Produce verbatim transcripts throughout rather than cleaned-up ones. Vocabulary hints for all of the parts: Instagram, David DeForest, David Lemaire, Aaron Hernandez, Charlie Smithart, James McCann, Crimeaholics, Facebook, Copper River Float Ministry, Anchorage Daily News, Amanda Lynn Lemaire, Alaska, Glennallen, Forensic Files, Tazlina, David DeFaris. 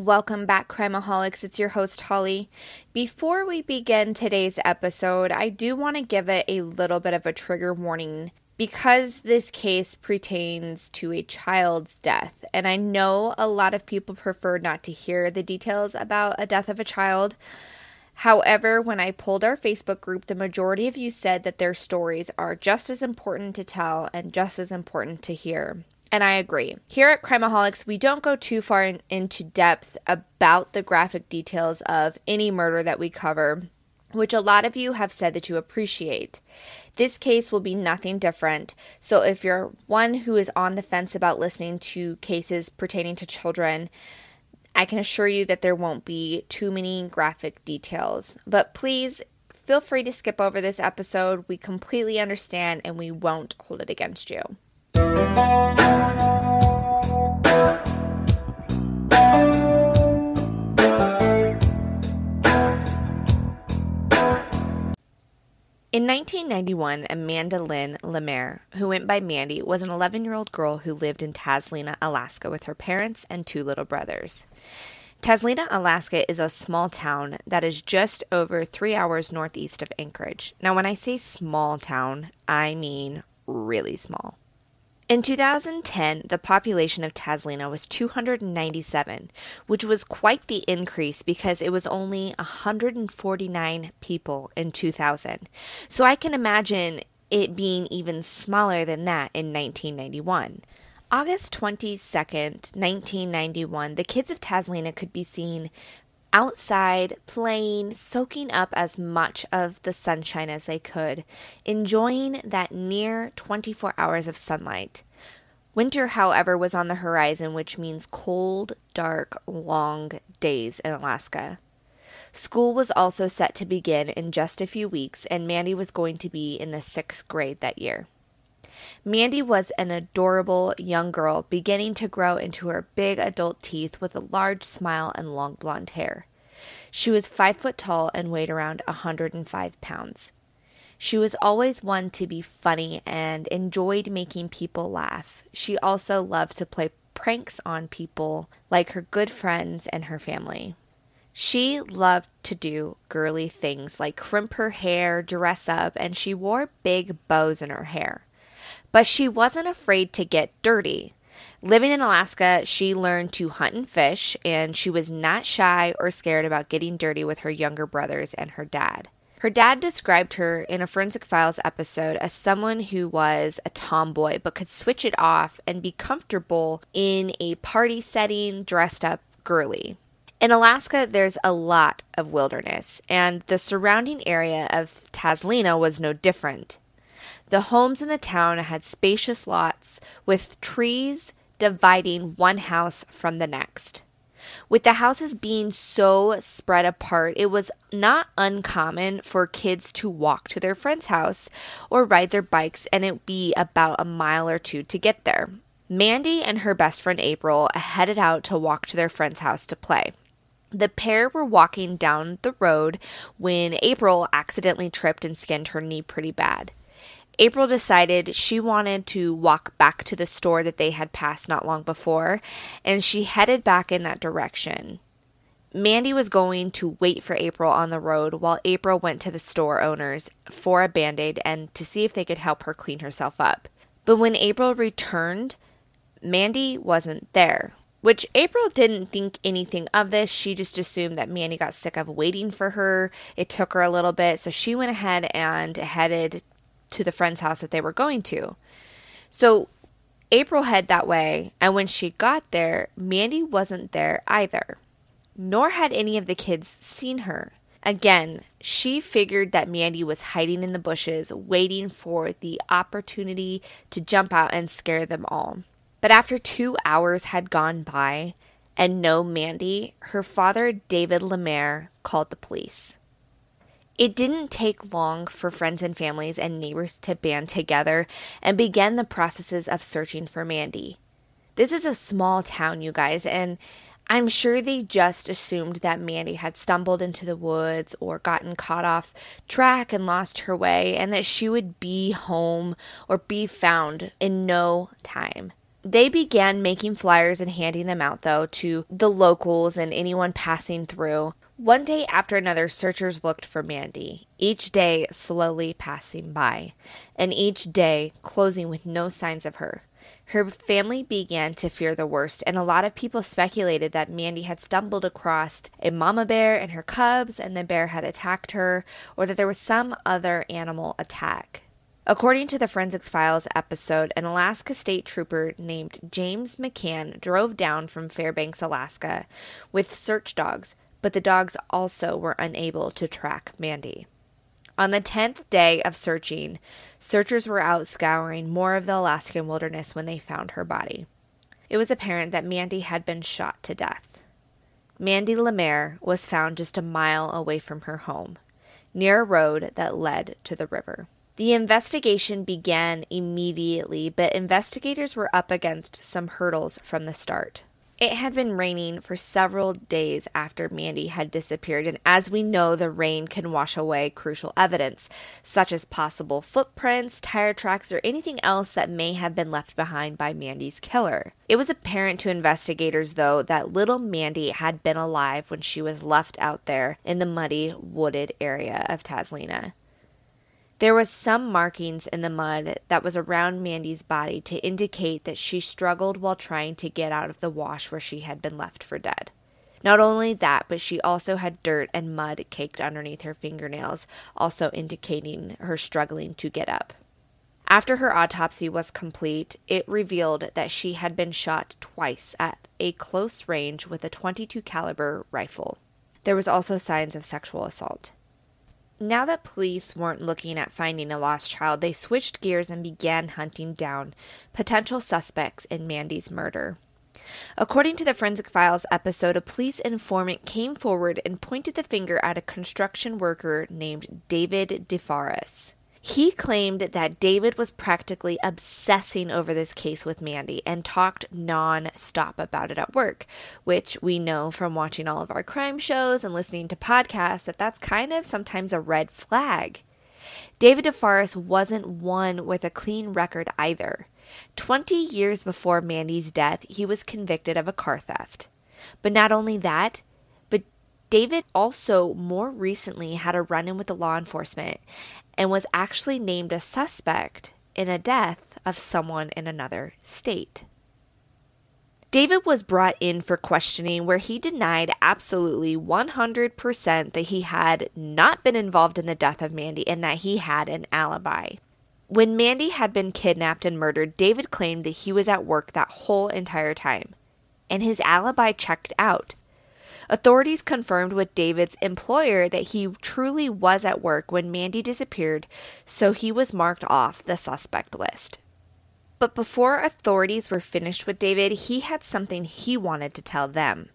Welcome back, Crimeaholics. It's your host, Holly. Before we begin today's episode, I do want to give it a little bit of a trigger warning because this case pertains to a child's death. And I know a lot of people prefer not to hear the details about a death of a child. However, when I polled our Facebook group, the majority of you said that their stories are just as important to tell and just as important to hear. And I agree. Here at Crimeaholics, we don't go too far in, into depth about the graphic details of any murder that we cover, which a lot of you have said that you appreciate. This case will be nothing different. So if you're one who is on the fence about listening to cases pertaining to children, I can assure you that there won't be too many graphic details. But please feel free to skip over this episode. We completely understand and we won't hold it against you. In nineteen ninety-one, Amanda Lynn Lemaire, who went by Mandy, was an eleven-year-old girl who lived in Tazlina, Alaska with her parents and two little brothers. Tazlina, Alaska is a small town that is just over three hours northeast of Anchorage. Now, when I say small town, I mean really small. In two thousand ten, the population of Tazlina was two hundred ninety-seven, which was quite the increase because it was only one hundred forty-nine people in two thousand. So I can imagine it being even smaller than that in nineteen ninety-one. August twenty-second, nineteen ninety-one, the kids of Tazlina could be seen outside, playing, soaking up as much of the sunshine as they could, enjoying that near twenty-four hours of sunlight. Winter, however, was on the horizon, which means cold, dark, long days in Alaska. School was also set to begin in just a few weeks, and Mandy was going to be in the sixth grade that year. Mandy was an adorable young girl, beginning to grow into her big adult teeth with a large smile and long blonde hair. She was five foot tall and weighed around one hundred five pounds. She was always one to be funny and enjoyed making people laugh. She also loved to play pranks on people like her good friends and her family. She loved to do girly things like crimp her hair, dress up, and she wore big bows in her hair. But she wasn't afraid to get dirty. Living in Alaska, she learned to hunt and fish, and she was not shy or scared about getting dirty with her younger brothers and her dad. Her dad described her in a Forensic Files episode as someone who was a tomboy but could switch it off and be comfortable in a party setting dressed up girly. In Alaska, there's a lot of wilderness, and the surrounding area of Tazlina was no different. The homes in the town had spacious lots with trees dividing one house from the next. With the houses being so spread apart, it was not uncommon for kids to walk to their friend's house or ride their bikes, and it would be about a mile or two to get there. Mandy and her best friend April headed out to walk to their friend's house to play. The pair were walking down the road when April accidentally tripped and skinned her knee pretty bad. April decided she wanted to walk back to the store that they had passed not long before, and she headed back in that direction. Mandy was going to wait for April on the road while April went to the store owners for a Band-Aid and to see if they could help her clean herself up. But when April returned, Mandy wasn't there, which April didn't think anything of this. She just assumed that Mandy got sick of waiting for her. It took her a little bit, so she went ahead and headed to the friend's house that they were going to. So April headed that way, and when she got there, Mandy wasn't there either, nor had any of the kids seen her. Again, she figured that Mandy was hiding in the bushes, waiting for the opportunity to jump out and scare them all. But after two hours had gone by and no Mandy, her father, David Lemaire, called the police. It didn't take long for friends and families and neighbors to band together and begin the processes of searching for Mandy. This is a small town, you guys, and I'm sure they just assumed that Mandy had stumbled into the woods or gotten caught off track and lost her way, and that she would be home or be found in no time. They began making flyers and handing them out, though, to the locals and anyone passing through. One day after another, searchers looked for Mandy, each day slowly passing by, and each day closing with no signs of her. Her family began to fear the worst, and a lot of people speculated that Mandy had stumbled across a mama bear and her cubs, and the bear had attacked her, or that there was some other animal attack. According to the Forensic Files episode, an Alaska state trooper named James McCann drove down from Fairbanks, Alaska, with search dogs, but the dogs also were unable to track Mandy. On the tenth day of searching, searchers were out scouring more of the Alaskan wilderness when they found her body. It was apparent that Mandy had been shot to death. Mandy Lemaire was found just a mile away from her home, near a road that led to the river. The investigation began immediately, but investigators were up against some hurdles from the start. It had been raining for several days after Mandy had disappeared, and as we know, the rain can wash away crucial evidence, such as possible footprints, tire tracks, or anything else that may have been left behind by Mandy's killer. It was apparent to investigators, though, that little Mandy had been alive when she was left out there in the muddy, wooded area of Tazlina. There was some markings in the mud that was around Mandy's body to indicate that she struggled while trying to get out of the wash where she had been left for dead. Not only that, but she also had dirt and mud caked underneath her fingernails, also indicating her struggling to get up. After her autopsy was complete, it revealed that she had been shot twice at a close range with a twenty-two caliber rifle. There was also signs of sexual assault. Now that police weren't looking at finding a lost child, they switched gears and began hunting down potential suspects in Mandy's murder. According to the Forensic Files episode, a police informant came forward and pointed the finger at a construction worker named David DeFaris. He claimed that David was practically obsessing over this case with Mandy and talked non-stop about it at work, which we know from watching all of our crime shows and listening to podcasts that that's kind of sometimes a red flag. David DeForest wasn't one with a clean record either. Twenty years before Mandy's death, he was convicted of a car theft. But not only that, but David also more recently had a run-in with the law enforcement and was actually named a suspect in a death of someone in another state. David was brought in for questioning where he denied absolutely one hundred percent that he had not been involved in the death of Mandy and that he had an alibi. When Mandy had been kidnapped and murdered, David claimed that he was at work that whole entire time, and his alibi checked out. Authorities confirmed with David's employer that he truly was at work when Mandy disappeared, so he was marked off the suspect list. But before authorities were finished with David, he had something he wanted to tell them.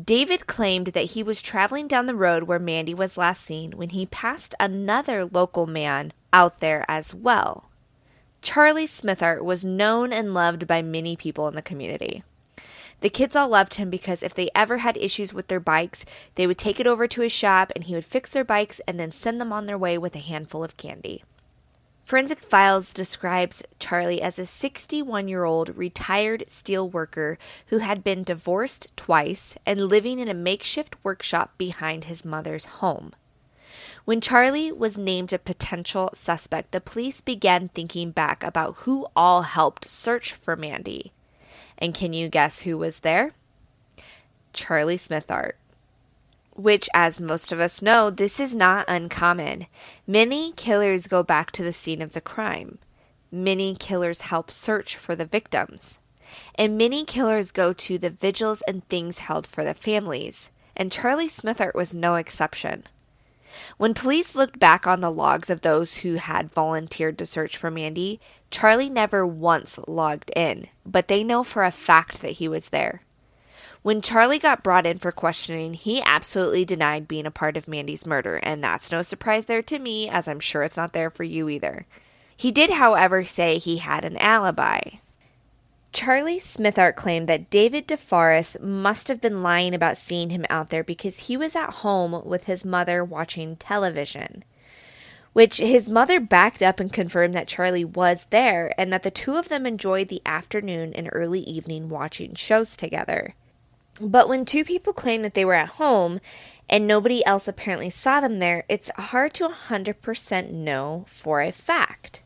David claimed that he was traveling down the road where Mandy was last seen when he passed another local man out there as well. Charlie Smithart was known and loved by many people in the community. The kids all loved him because if they ever had issues with their bikes, they would take it over to his shop and he would fix their bikes and then send them on their way with a handful of candy. Forensic Files describes Charlie as a sixty-one-year-old retired steel worker who had been divorced twice and living in a makeshift workshop behind his mother's home. When Charlie was named a potential suspect, the police began thinking back about who all helped search for Mandy. And can you guess who was there? Charlie Smithart. Which, as most of us know, this is not uncommon. Many killers go back to the scene of the crime. Many killers help search for the victims. And many killers go to the vigils and things held for the families. And Charlie Smithart was no exception. When police looked back on the logs of those who had volunteered to search for Mandy, Charlie never once logged in, but they know for a fact that he was there. When Charlie got brought in for questioning, he absolutely denied being a part of Mandy's murder, and that's no surprise there to me, as I'm sure it's not there for you either. He did, however, say he had an alibi. Charlie Smithart claimed that David DeForest must have been lying about seeing him out there because he was at home with his mother watching television. which his mother backed up and confirmed that Charlie was there and that the two of them enjoyed the afternoon and early evening watching shows together. But when two people claim that they were at home and nobody else apparently saw them there, it's hard to one hundred percent know for a fact.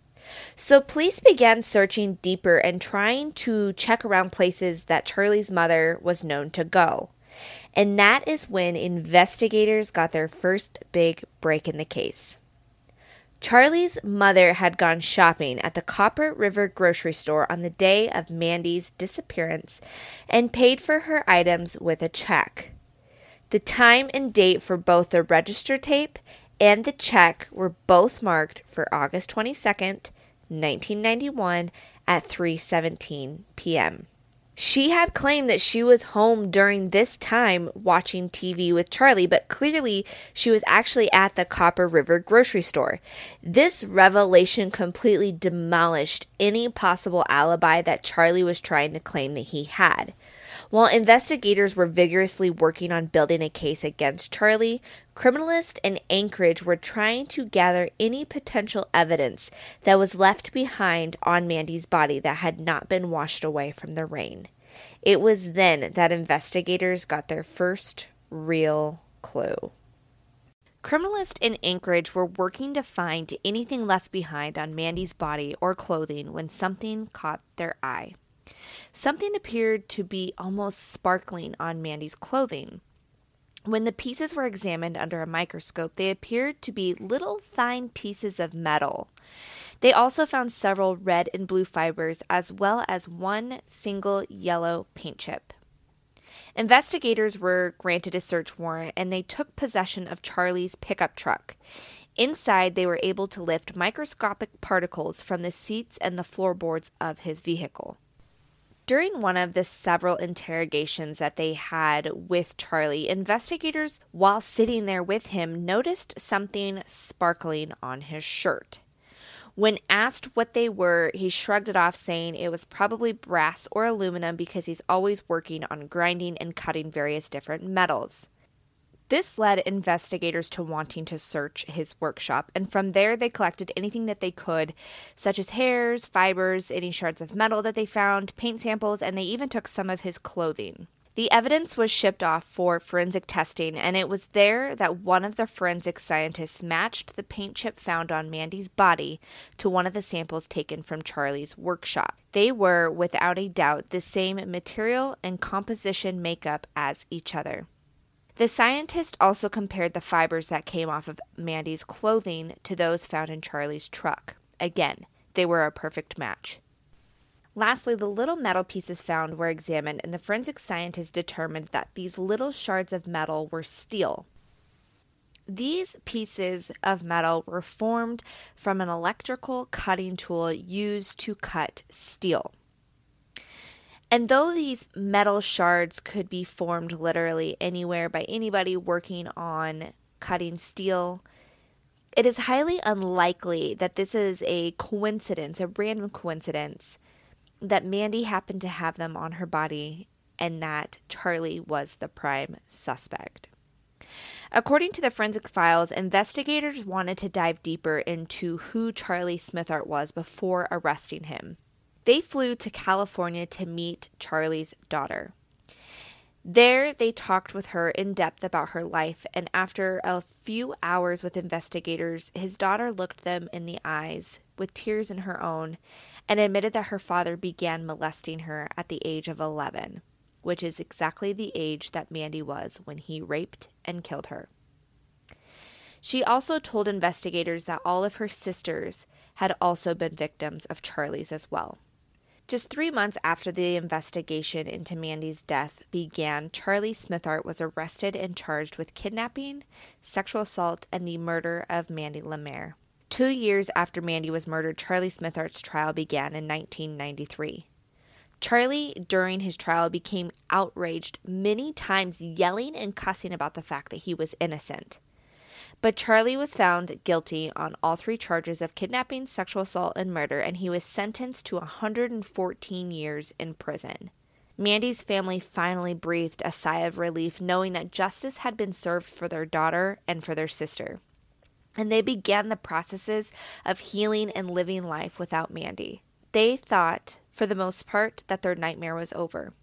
So police began searching deeper and trying to check around places that Charlie's mother was known to go. And that is when investigators got their first big break in the case. Charlie's mother had gone shopping at the Copper River grocery store on the day of Mandy's disappearance and paid for her items with a check. The time and date for both the register tape and the check were both marked for August twenty-second, nineteen ninety-one at three seventeen p.m. She had claimed that she was home during this time watching T V with Charlie, but clearly she was actually at the Copper River grocery store. This revelation completely demolished any possible alibi that Charlie was trying to claim that he had. While investigators were vigorously working on building a case against Charlie, criminalists in Anchorage were trying to gather any potential evidence that was left behind on Mandy's body that had not been washed away from the rain. It was then that investigators got their first real clue. Criminalists in Anchorage were working to find anything left behind on Mandy's body or clothing when something caught their eye. Something appeared to be almost sparkling on Mandy's clothing. When the pieces were examined under a microscope, they appeared to be little fine pieces of metal. They also found several red and blue fibers, as well as one single yellow paint chip. Investigators were granted a search warrant, and they took possession of Charlie's pickup truck. Inside, they were able to lift microscopic particles from the seats and the floorboards of his vehicle. During one of the several interrogations that they had with Charlie, investigators, while sitting there with him, noticed something sparkling on his shirt. When asked what they were, he shrugged it off, saying it was probably brass or aluminum because he's always working on grinding and cutting various different metals. This led investigators to wanting to search his workshop, and from there they collected anything that they could, such as hairs, fibers, any shards of metal that they found, paint samples, and they even took some of his clothing. The evidence was shipped off for forensic testing, and it was there that one of the forensic scientists matched the paint chip found on Mandy's body to one of the samples taken from Charlie's workshop. They were, without a doubt, the same material and composition makeup as each other. The scientist also compared the fibers that came off of Mandy's clothing to those found in Charlie's truck. Again, they were a perfect match. Lastly, the little metal pieces found were examined, and the forensic scientist determined that these little shards of metal were steel. These pieces of metal were formed from an electrical cutting tool used to cut steel. And though these metal shards could be formed literally anywhere by anybody working on cutting steel, it is highly unlikely that this is a coincidence, a random coincidence, that Mandy happened to have them on her body and that Charlie was the prime suspect. According to the Forensic Files, investigators wanted to dive deeper into who Charlie Smithart was before arresting him. They flew to California to meet Charlie's daughter. There, they talked with her in depth about her life, and after a few hours with investigators, his daughter looked them in the eyes with tears in her own and admitted that her father began molesting her at the age of eleven, which is exactly the age that Mandy was when he raped and killed her. She also told investigators that all of her sisters had also been victims of Charlie's as well. Just three months after the investigation into Mandy's death began, Charlie Smithart was arrested and charged with kidnapping, sexual assault, and the murder of Amanda Lemaire. Two years after Mandy was murdered, Charlie Smithart's trial began in nineteen ninety-three. Charlie, during his trial, became outraged many times, yelling and cussing about the fact that he was innocent. But Charlie was found guilty on all three charges of kidnapping, sexual assault, and murder, and he was sentenced to one hundred fourteen years in prison. Mandy's family finally breathed a sigh of relief, knowing that justice had been served for their daughter and for their sister. and they began the processes of healing and living life without Mandy. They thought, for the most part, that their nightmare was over.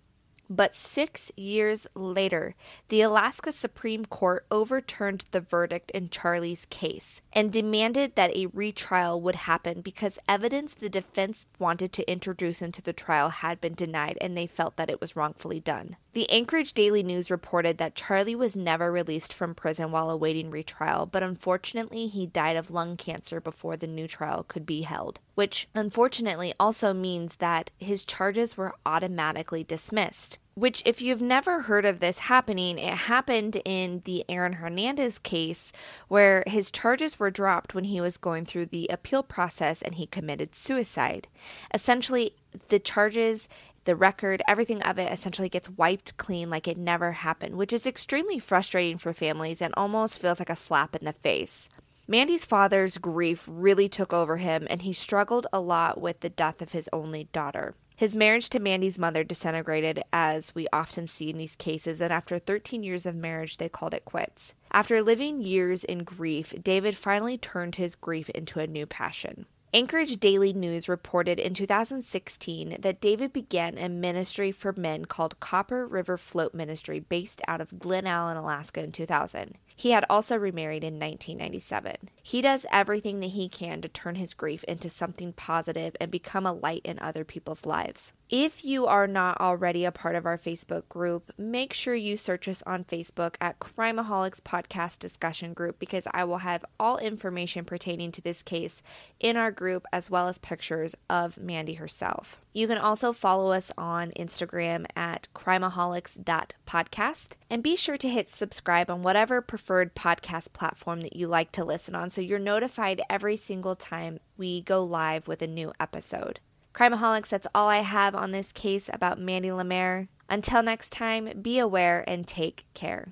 But six years later, the Alaska Supreme Court overturned the verdict in Charlie's case and demanded that a retrial would happen because evidence the defense wanted to introduce into the trial had been denied and they felt that it was wrongfully done. The Anchorage Daily News reported that Charlie was never released from prison while awaiting retrial, but unfortunately he died of lung cancer before the new trial could be held, which unfortunately also means that his charges were automatically dismissed. Which, if you've never heard of this happening, it happened in the Aaron Hernandez case where his charges were dropped when he was going through the appeal process and he committed suicide. Essentially, the charges, the record, everything of it essentially gets wiped clean like it never happened, which is extremely frustrating for families and almost feels like a slap in the face. Mandy's father's grief really took over him, and he struggled a lot with the death of his only daughter. His marriage to Mandy's mother disintegrated, as we often see in these cases, and after thirteen years of marriage, they called it quits. After living years in grief, David finally turned his grief into a new passion. Anchorage Daily News reported in two thousand sixteen that David began a ministry for men called Copper River Float Ministry, based out of Glennallen, Alaska in two thousand. He had also remarried in nineteen ninety-seven. He does everything that he can to turn his grief into something positive and become a light in other people's lives. If you are not already a part of our Facebook group, make sure you search us on Facebook at Crimeaholics Podcast Discussion Group, because I will have all information pertaining to this case in our group as well as pictures of Mandy herself. You can also follow us on Instagram at crimeaholics dot podcast and be sure to hit subscribe on whatever preferred podcast platform that you like to listen on so you're notified every single time we go live with a new episode. Crimeaholics, that's all I have on this case about Mandy Lemaire. Until next time, be aware and take care.